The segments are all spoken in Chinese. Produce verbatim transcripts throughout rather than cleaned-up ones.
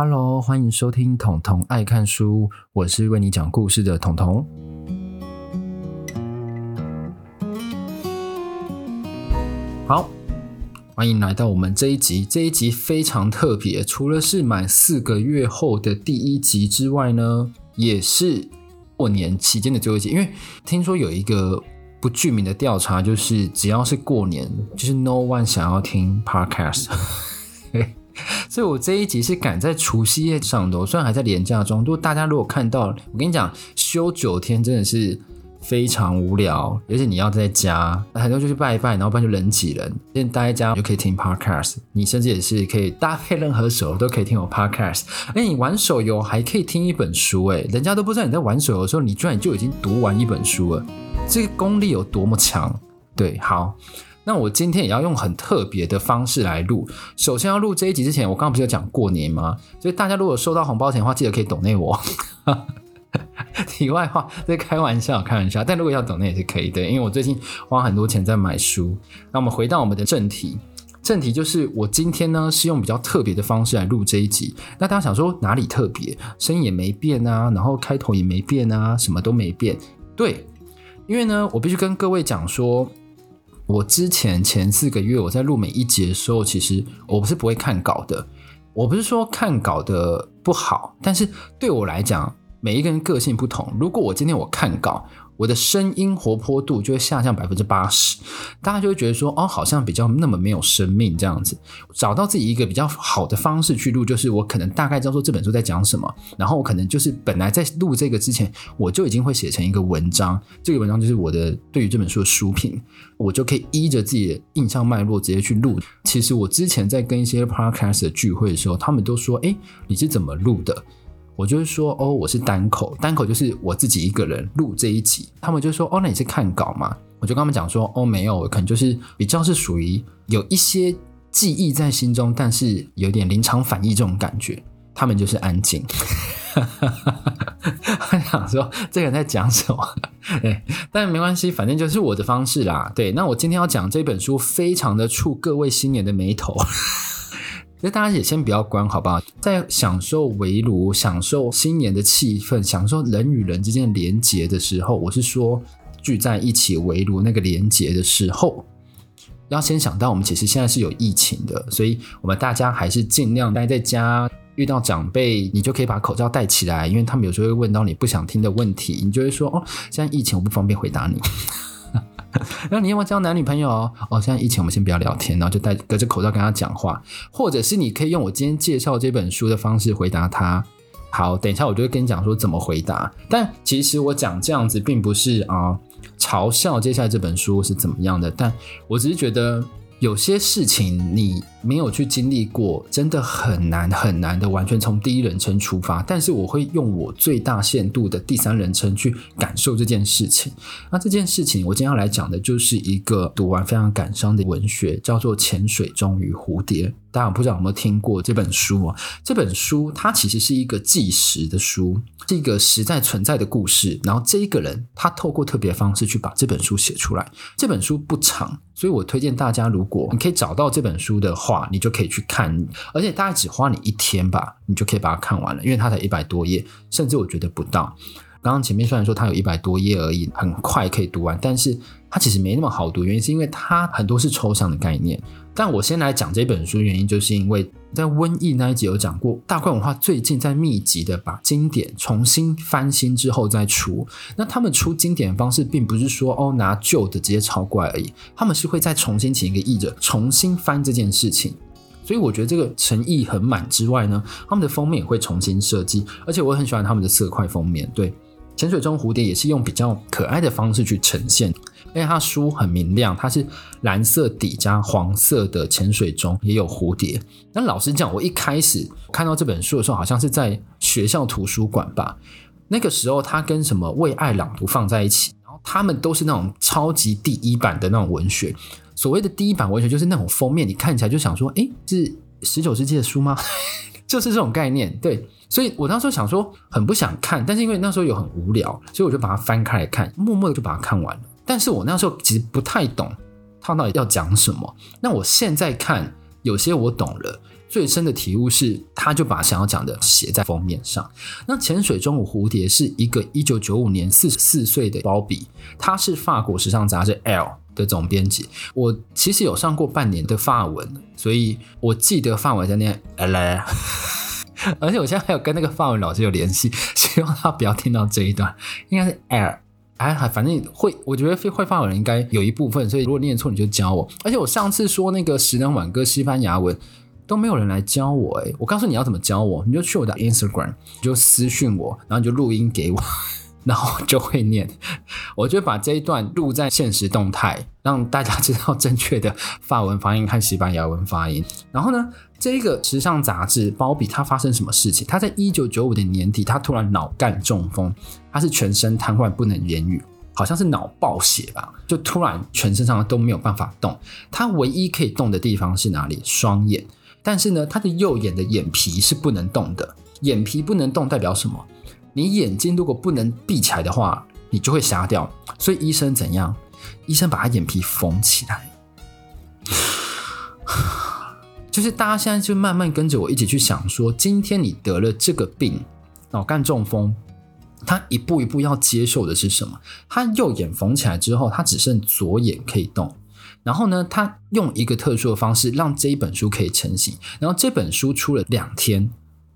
Hello， 欢迎收听彤彤爱看书，我是为你讲故事的彤彤。好，欢迎来到我们这一集。这一集非常特别，除了是满四个月后的第一集之外呢，也是过年期间的最后一集。因为听说有一个不具名的调查，就是只要是过年，就是 no one 想要听 podcast 。所以我这一集是赶在除夕夜上的，虽然还在连假中，如果大家如果看到，我跟你讲，休九天真的是非常无聊，而且你要在家，很多就是拜一拜，然后不然就人挤人。现在待在家就可以听 podcast， 你甚至也是可以搭配任何手都可以听我 podcast。哎，你玩手游还可以听一本书，哎，人家都不知道你在玩手游的时候，你居然就已经读完一本书了，这个功力有多么强？对，好。那我今天也要用很特别的方式来录。首先要录这一集之前，我刚刚不是有讲过年吗？所以大家如果收到红包钱的话，记得可以抖内我。题外话，这开玩笑，开玩笑。但如果要抖内也是可以的，因为我最近花很多钱在买书。那我们回到我们的正题，正题就是我今天呢是用比较特别的方式来录这一集。那大家想说哪里特别？声音也没变啊，然后开头也没变啊，什么都没变。对，因为呢，我必须跟各位讲说。我之前前四个月我在录每一集的时候，其实我是不会看稿的。我不是说看稿的不好，但是对我来讲，每一个人个性不同。如果我今天我看稿，我的声音活泼度就会下降 百分之八十， 大家就会觉得说哦，好像比较那么没有生命这样子。找到自己一个比较好的方式去录，就是我可能大概知道说这本书在讲什么，然后我可能就是本来在录这个之前，我就已经会写成一个文章，这个文章就是我的对于这本书的书评，我就可以依着自己的印象脉络直接去录。其实我之前在跟一些 podcast 的聚会的时候，他们都说诶，你是怎么录的？我就是说哦，我是单口，单口就是我自己一个人录这一集。他们就说哦，那你是看稿吗？我就跟他们讲说哦，没有，我可能就是比较是属于有一些记忆在心中，但是有点临场反应这种感觉。他们就是安静。他想说这个人在讲什么，对，但没关系，反正就是我的方式啦。对，那我今天要讲这本书非常的触各位新年的眉头。那大家也先不要关好不好，在享受围炉，享受新年的气氛，享受人与人之间的连结的时候，我是说聚在一起围炉那个连结的时候，要先想到我们其实现在是有疫情的，所以我们大家还是尽量待在家，遇到长辈你就可以把口罩戴起来，因为他们有时候会问到你不想听的问题，你就会说哦，现在疫情我不方便回答你。那你要不要交男女朋友哦？哦，现在疫情我们先不要聊天，然后就戴隔着口罩跟他讲话，或者是你可以用我今天介绍这本书的方式回答他。好，等一下我就会跟你讲说怎么回答。但其实我讲这样子并不是啊、呃、嘲笑接下来这本书是怎么样的，但我只是觉得有些事情你没有去经历过，真的很难很难的完全从第一人称出发，但是我会用我最大限度的第三人称去感受这件事情。那这件事情我今天要来讲的就是一个读完非常感伤的文学，叫做《潜水钟与蝴蝶》。大家不知道有没有听过这本书啊？这本书它其实是一个纪实的书，是一个实在存在的故事，然后这一个人他透过特别方式去把这本书写出来。这本书不长，所以我推荐大家如果你可以找到这本书的话，你就可以去看，而且大概只花你一天吧，你就可以把它看完了，因为它才一百多页，甚至我觉得不到。刚刚前面虽然说它有一百多页而已，很快可以读完，但是它其实没那么好读，原因是因为它很多是抽象的概念。但我先来讲这本书的原因，就是因为在瘟疫那一集有讲过，大块文化最近在密集的把经典重新翻新之后再出。那他们出经典的方式并不是说哦拿旧的直接抄过来而已，他们是会再重新请一个译者重新翻这件事情。所以我觉得这个诚意很满之外呢，他们的封面也会重新设计，而且我很喜欢他们的色块封面。对，潜水钟蝴蝶也是用比较可爱的方式去呈现，而且它书很明亮，它是蓝色底加黄色的潜水钟，也有蝴蝶。那老实讲，我一开始看到这本书的时候，好像是在学校图书馆吧，那个时候它跟什么为爱朗读放在一起，然后他们都是那种超级第一版的那种文学。所谓的第一版文学就是那种封面你看起来就想说诶，是十九世纪的书吗？就是这种概念。对，所以我那时候想说很不想看，但是因为那时候有很无聊，所以我就把它翻开来看，默默的就把它看完了。但是我那时候其实不太懂它到底要讲什么，那我现在看有些我懂了，最深的体悟是他就把想要讲的写在封面上。那潜水钟舞蝴蝶是一个一九九五年四十四岁的鲍比，他是法国时尚杂志 L 的总编辑。我其实有上过半年的法文，所以我记得法文在念 L， 而且我现在还有跟那个法文老师有联系，希望他不要听到这一段，应该是 L，哎，反正会，我觉得会法文人应该有一部分，所以如果念错你就教我。而且我上次说那个十能挽歌西班牙文都没有人来教我，欸，我告诉你要怎么教我，你就去我的 Instagram， 你就私讯我，然后你就录音给我，然后我就会念。我就把这一段录在限时动态，让大家知道正确的法文发音和西班牙文发音。然后呢，这个时尚杂志鲍比他发生什么事情？他在一九九五年年底，他突然脑干中风，他是全身瘫痪，不能言语，好像是脑爆血吧，就突然全身上都没有办法动。他唯一可以动的地方是哪里？双眼。但是呢，他的右眼的眼皮是不能动的。眼皮不能动代表什么？你眼睛如果不能闭起来的话，你就会瞎掉。所以医生怎样？医生把他眼皮缝起来。就是大家现在就慢慢跟着我一起去想说，今天你得了这个病，脑干中风，他一步一步要接受的是什么？他右眼缝起来之后，他只剩左眼可以动。然后呢，他用一个特殊的方式让这一本书可以成型。然后这本书出了两天，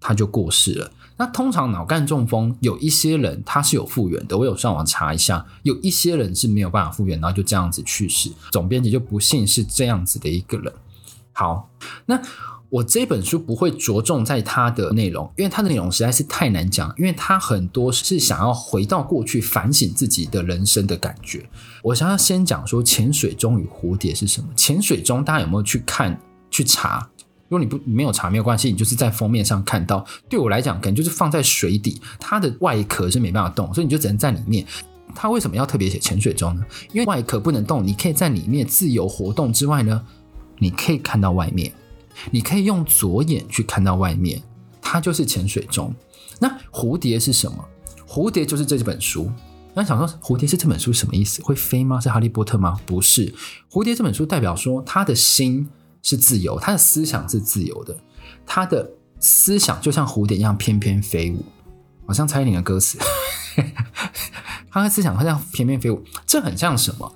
他就过世了。那通常脑干中风有一些人他是有复原的，我有上网查一下，有一些人是没有办法复原，然后就这样子去世。总编辑就不幸是这样子的一个人。好，那我这本书不会着重在它的内容，因为它的内容实在是太难讲，因为它很多是想要回到过去反省自己的人生的感觉。我想要先讲说潜水钟与蝴蝶是什么。潜水钟大家有没有去看去查？如果你不你没有查没有关系，你就是在封面上看到。对我来讲可能就是放在水底，它的外壳是没办法动，所以你就只能在里面。它为什么要特别写潜水钟呢？因为外壳不能动，你可以在里面自由活动之外呢，你可以看到外面，你可以用左眼去看到外面，它就是潜水钟。那蝴蝶是什么？蝴蝶就是这本书。那想说蝴蝶是这本书什么意思？会飞吗？是哈利波特吗？不是。蝴蝶这本书代表说他的心是自由，他的思想是自由的，他的思想就像蝴蝶一样翩翩飞舞，好像蔡依林的歌词他的思想像翩翩飞舞。这很像什么？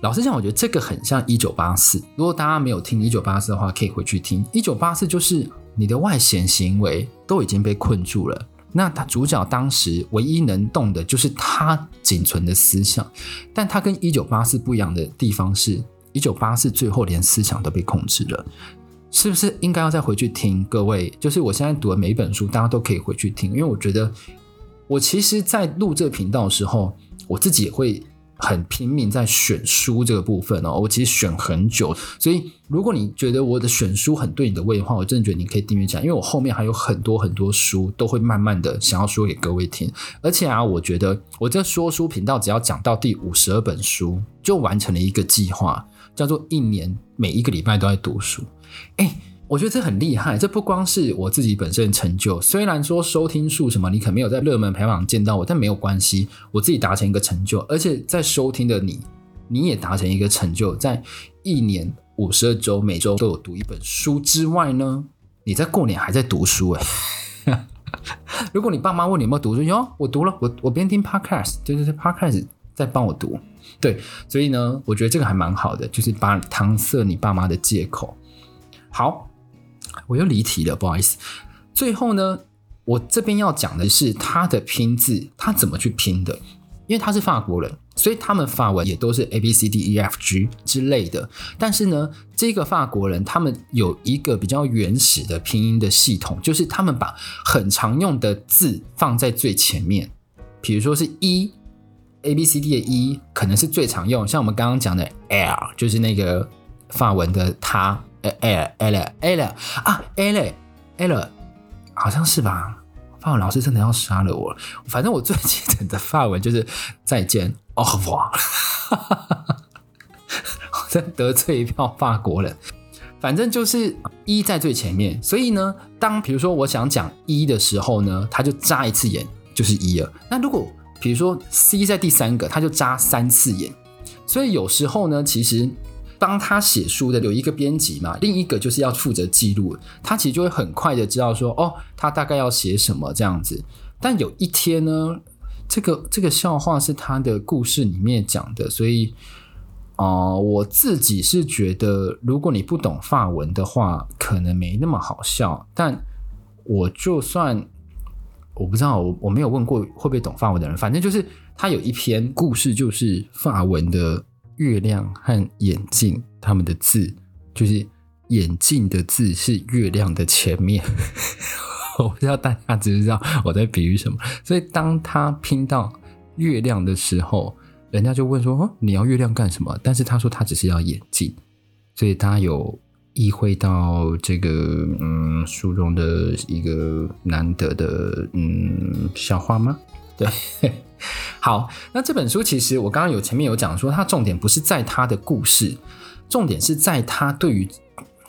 老实讲，我觉得这个很像一九八四。如果大家没有听一九八四的话，可以回去听。一九八四就是你的外显行为都已经被困住了，那他主角当时唯一能动的就是他仅存的思想。但他跟一九八四不一样的地方是，一九八四最后连思想都被控制了。是不是应该要再回去听？各位，就是我现在读的每一本书，大家都可以回去听。因为我觉得我其实在录这个频道的时候，我自己也会很拼命在选书这个部分哦，我其实选很久，所以如果你觉得我的选书很对你的味的话，我真的觉得你可以订阅起来，因为我后面还有很多很多书都会慢慢的想要说给各位听。而且啊，我觉得我这说书频道只要讲到第五十二本书，就完成了一个计划，叫做一年每一个礼拜都在读书。哎，我觉得这很厉害，这不光是我自己本身的成就，虽然说收听数什么你可能没有在热门排行榜见到我，但没有关系，我自己达成一个成就，而且在收听的你你也达成一个成就。在一年五十二周每周都有读一本书之外呢，你在过年还在读书耶如果你爸妈问你有没有读书，哟，我读了，我我边听 podcast， 就是 podcast 在帮我读。对，所以呢我觉得这个还蛮好的，就是把搪塞你爸妈的借口。好，我又离题了，不好意思。最后呢，我这边要讲的是他的拼字，他怎么去拼的。因为他是法国人，所以他们法文也都是 A B C D E F G 之类的。但是呢，这个法国人他们有一个比较原始的拼音的系统，就是他们把很常用的字放在最前面。比如说是 E， A B C D 的 E 可能是最常用，像我们刚刚讲的 L， 就是那个法文的他L L L 啊 L L 好像是吧？法文老师真的要杀了我。反正我最记得的法文就是再见 au revoir 我真得罪一票法国人。反正就是一在最前面，所以呢，当比如说我想讲一的时候呢，他就眨一次眼就是一了。那如果比如说 C 在第三个，他就眨三次眼。所以有时候呢，其实帮他写书的有一个编辑嘛，另一个就是要负责记录，他其实就会很快的知道说哦，他大概要写什么这样子。但有一天呢，这个这个笑话是他的故事里面讲的，所以呃，我自己是觉得如果你不懂法文的话可能没那么好笑，但我就算我不知道 我, 我没有问过会不会懂法文的人，反正就是他有一篇故事就是法文的月亮和眼镜，他们的字就是眼镜的字是月亮的前面我不知道大家知不知道我在比喻什么，所以当他拼到月亮的时候人家就问说、哦、你要月亮干什么，但是他说他只是要眼镜，所以他有意会到这个嗯书中的一个难得的嗯笑话吗？对好，那这本书其实我刚刚有前面有讲说它重点不是在它的故事，重点是在它对于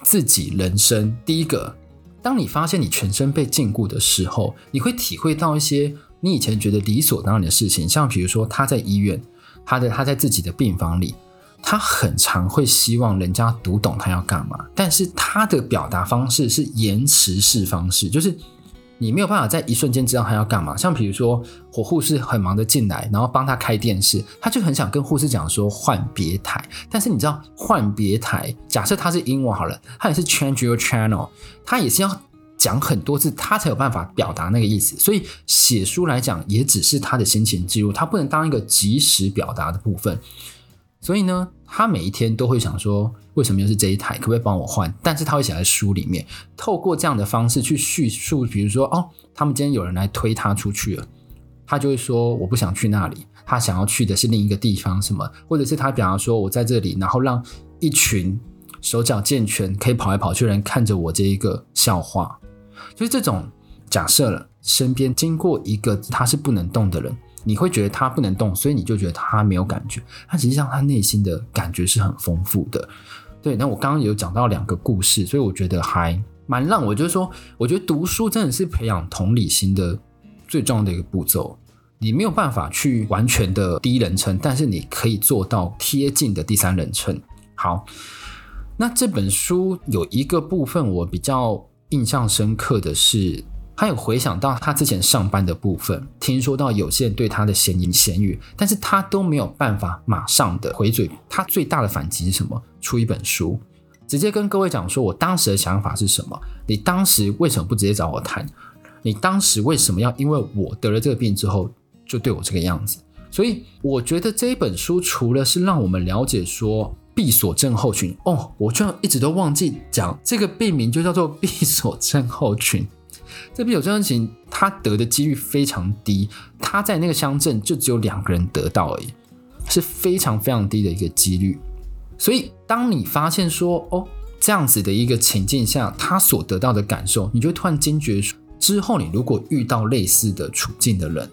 自己人生。第一个，当你发现你全身被禁锢的时候，你会体会到一些你以前觉得理所当然的事情，像比如说他在医院，他的他在自己的病房里，他很常会希望人家读懂他要干嘛，但是他的表达方式是延迟式方式，就是你没有办法在一瞬间知道他要干嘛。像比如说火护士很忙的进来然后帮他开电视，他就很想跟护士讲说换别台，但是你知道换别台假设他是英文好了，他也是 change your channel， 他也是要讲很多次他才有办法表达那个意思，所以写书来讲也只是他的心情记录，他不能当一个即时表达的部分。所以呢他每一天都会想说为什么又是这一台，可不可以帮我换，但是他会写在书里面，透过这样的方式去叙述。比如说哦，他们今天有人来推他出去了，他就会说我不想去那里，他想要去的是另一个地方什么，或者是他表达说我在这里，然后让一群手脚健全可以跑来跑去的人看着我这一个笑话。就是这种假设了身边经过一个他是不能动的人，你会觉得他不能动，所以你就觉得他没有感觉，但实际上他内心的感觉是很丰富的。对，那我刚刚有讲到两个故事，所以我觉得还蛮让我就是说我觉得读书真的是培养同理心的最重要的一个步骤，你没有办法去完全的第一人称，但是你可以做到贴近的第三人称。好，那这本书有一个部分我比较印象深刻的是他有回想到他之前上班的部分，听说到有些人对他的闲言闲语，但是他都没有办法马上的回嘴。他最大的反击是什么？出一本书，直接跟各位讲说我当时的想法是什么，你当时为什么不直接找我谈，你当时为什么要因为我得了这个病之后就对我这个样子。所以我觉得这一本书除了是让我们了解说闭锁症候群，哦，我居然一直都忘记讲这个病名就叫做闭锁症候群。这边有这件事情他得的几率非常低，他在那个乡镇就只有两个人得到而已，是非常非常低的一个几率。所以当你发现说哦，这样子的一个情境下他所得到的感受，你就突然惊觉之后你如果遇到类似的处境的人，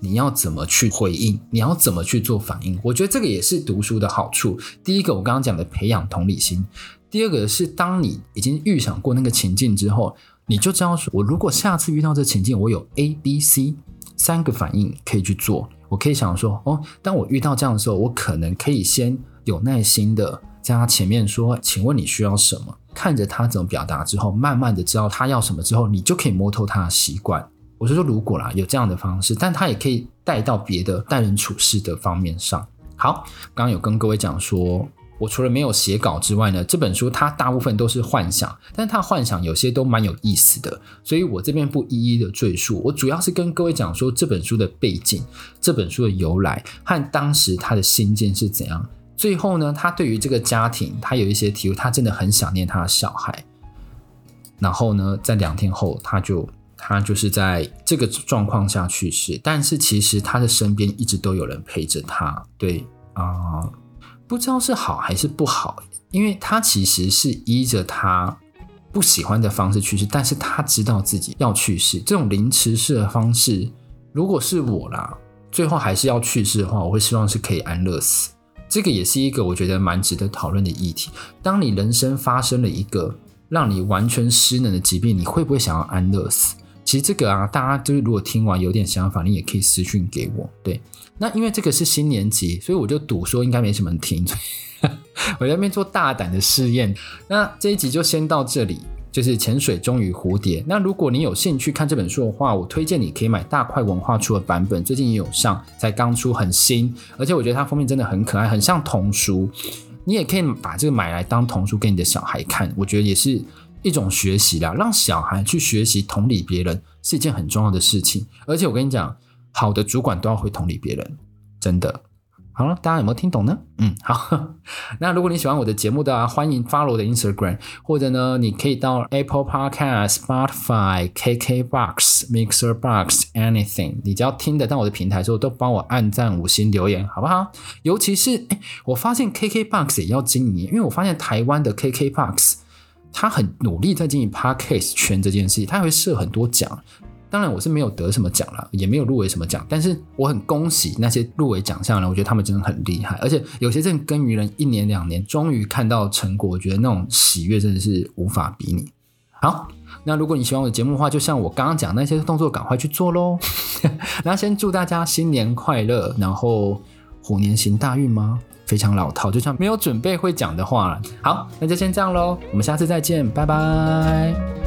你要怎么去回应，你要怎么去做反应。我觉得这个也是读书的好处，第一个我刚刚讲的培养同理心，第二个是当你已经预想过那个情境之后，你就知道说我如果下次遇到这情境，我有 A、B、C 三个反应可以去做。我可以想说哦，当我遇到这样的时候，我可能可以先有耐心的在他前面说请问你需要什么，看着他怎么表达之后，慢慢的知道他要什么之后，你就可以摸透他的习惯。我是说如果啦有这样的方式，但他也可以带到别的待人处事的方面上。好，刚刚有跟各位讲说我除了没有写稿之外呢，这本书它大部分都是幻想，但它幻想有些都蛮有意思的，所以我这边不一一的赘述。我主要是跟各位讲说这本书的背景，这本书的由来和当时他的心境是怎样。最后呢，他对于这个家庭他有一些体会，他真的很想念他的小孩。然后呢，在两天后他就他就是在这个状况下去世，但是其实他的身边一直都有人陪着他。对啊、呃不知道是好还是不好，因为他其实是依着他不喜欢的方式去世，但是他知道自己要去世。这种凌迟式的方式，如果是我啦，最后还是要去世的话，我会希望是可以安乐死。这个也是一个我觉得蛮值得讨论的议题。当你人生发生了一个让你完全失能的疾病，你会不会想要安乐死？其实这个啊，大家就是如果听完有点想法，你也可以私讯给我。对，那因为这个是新年集，所以我就赌说应该没什么人听我在那边做大胆的试验。那这一集就先到这里，就是潜水终于蝴蝶。那如果你有兴趣看这本书的话，我推荐你可以买大块文化出的版本，最近也有上，才刚出，很新，而且我觉得它封面真的很可爱，很像童书，你也可以把这个买来当童书给你的小孩看，我觉得也是一种学习啦，让小孩去学习同理别人是一件很重要的事情。而且我跟你讲，好的主管都要会同理别人，真的。好了，大家有没有听懂呢？嗯，好。那如果你喜欢我的节目的话，欢迎 follow 我的 Instagram， 或者呢，你可以到 Apple Podcast、Spotify、KKbox、Mixerbox、Anything， 你只要听得到我的平台的时候，都帮我按赞、五星留言，好不好？尤其是我发现 KKbox 也要经营，因为我发现台湾的 KKbox 他很努力在经营 Podcast 圈这件事，他会设很多奖。当然我是没有得什么奖啦，也没有入围什么奖，但是我很恭喜那些入围奖项人，我觉得他们真的很厉害，而且有些真的耕耘人一年两年终于看到成果，我觉得那种喜悦真的是无法比拟。好，那如果你喜欢我的节目的话，就像我刚刚讲那些动作赶快去做咯那先祝大家新年快乐，然后虎年行大运吗？非常老套，就像没有准备会讲的话啦。好，那就先这样咯，我们下次再见，拜拜。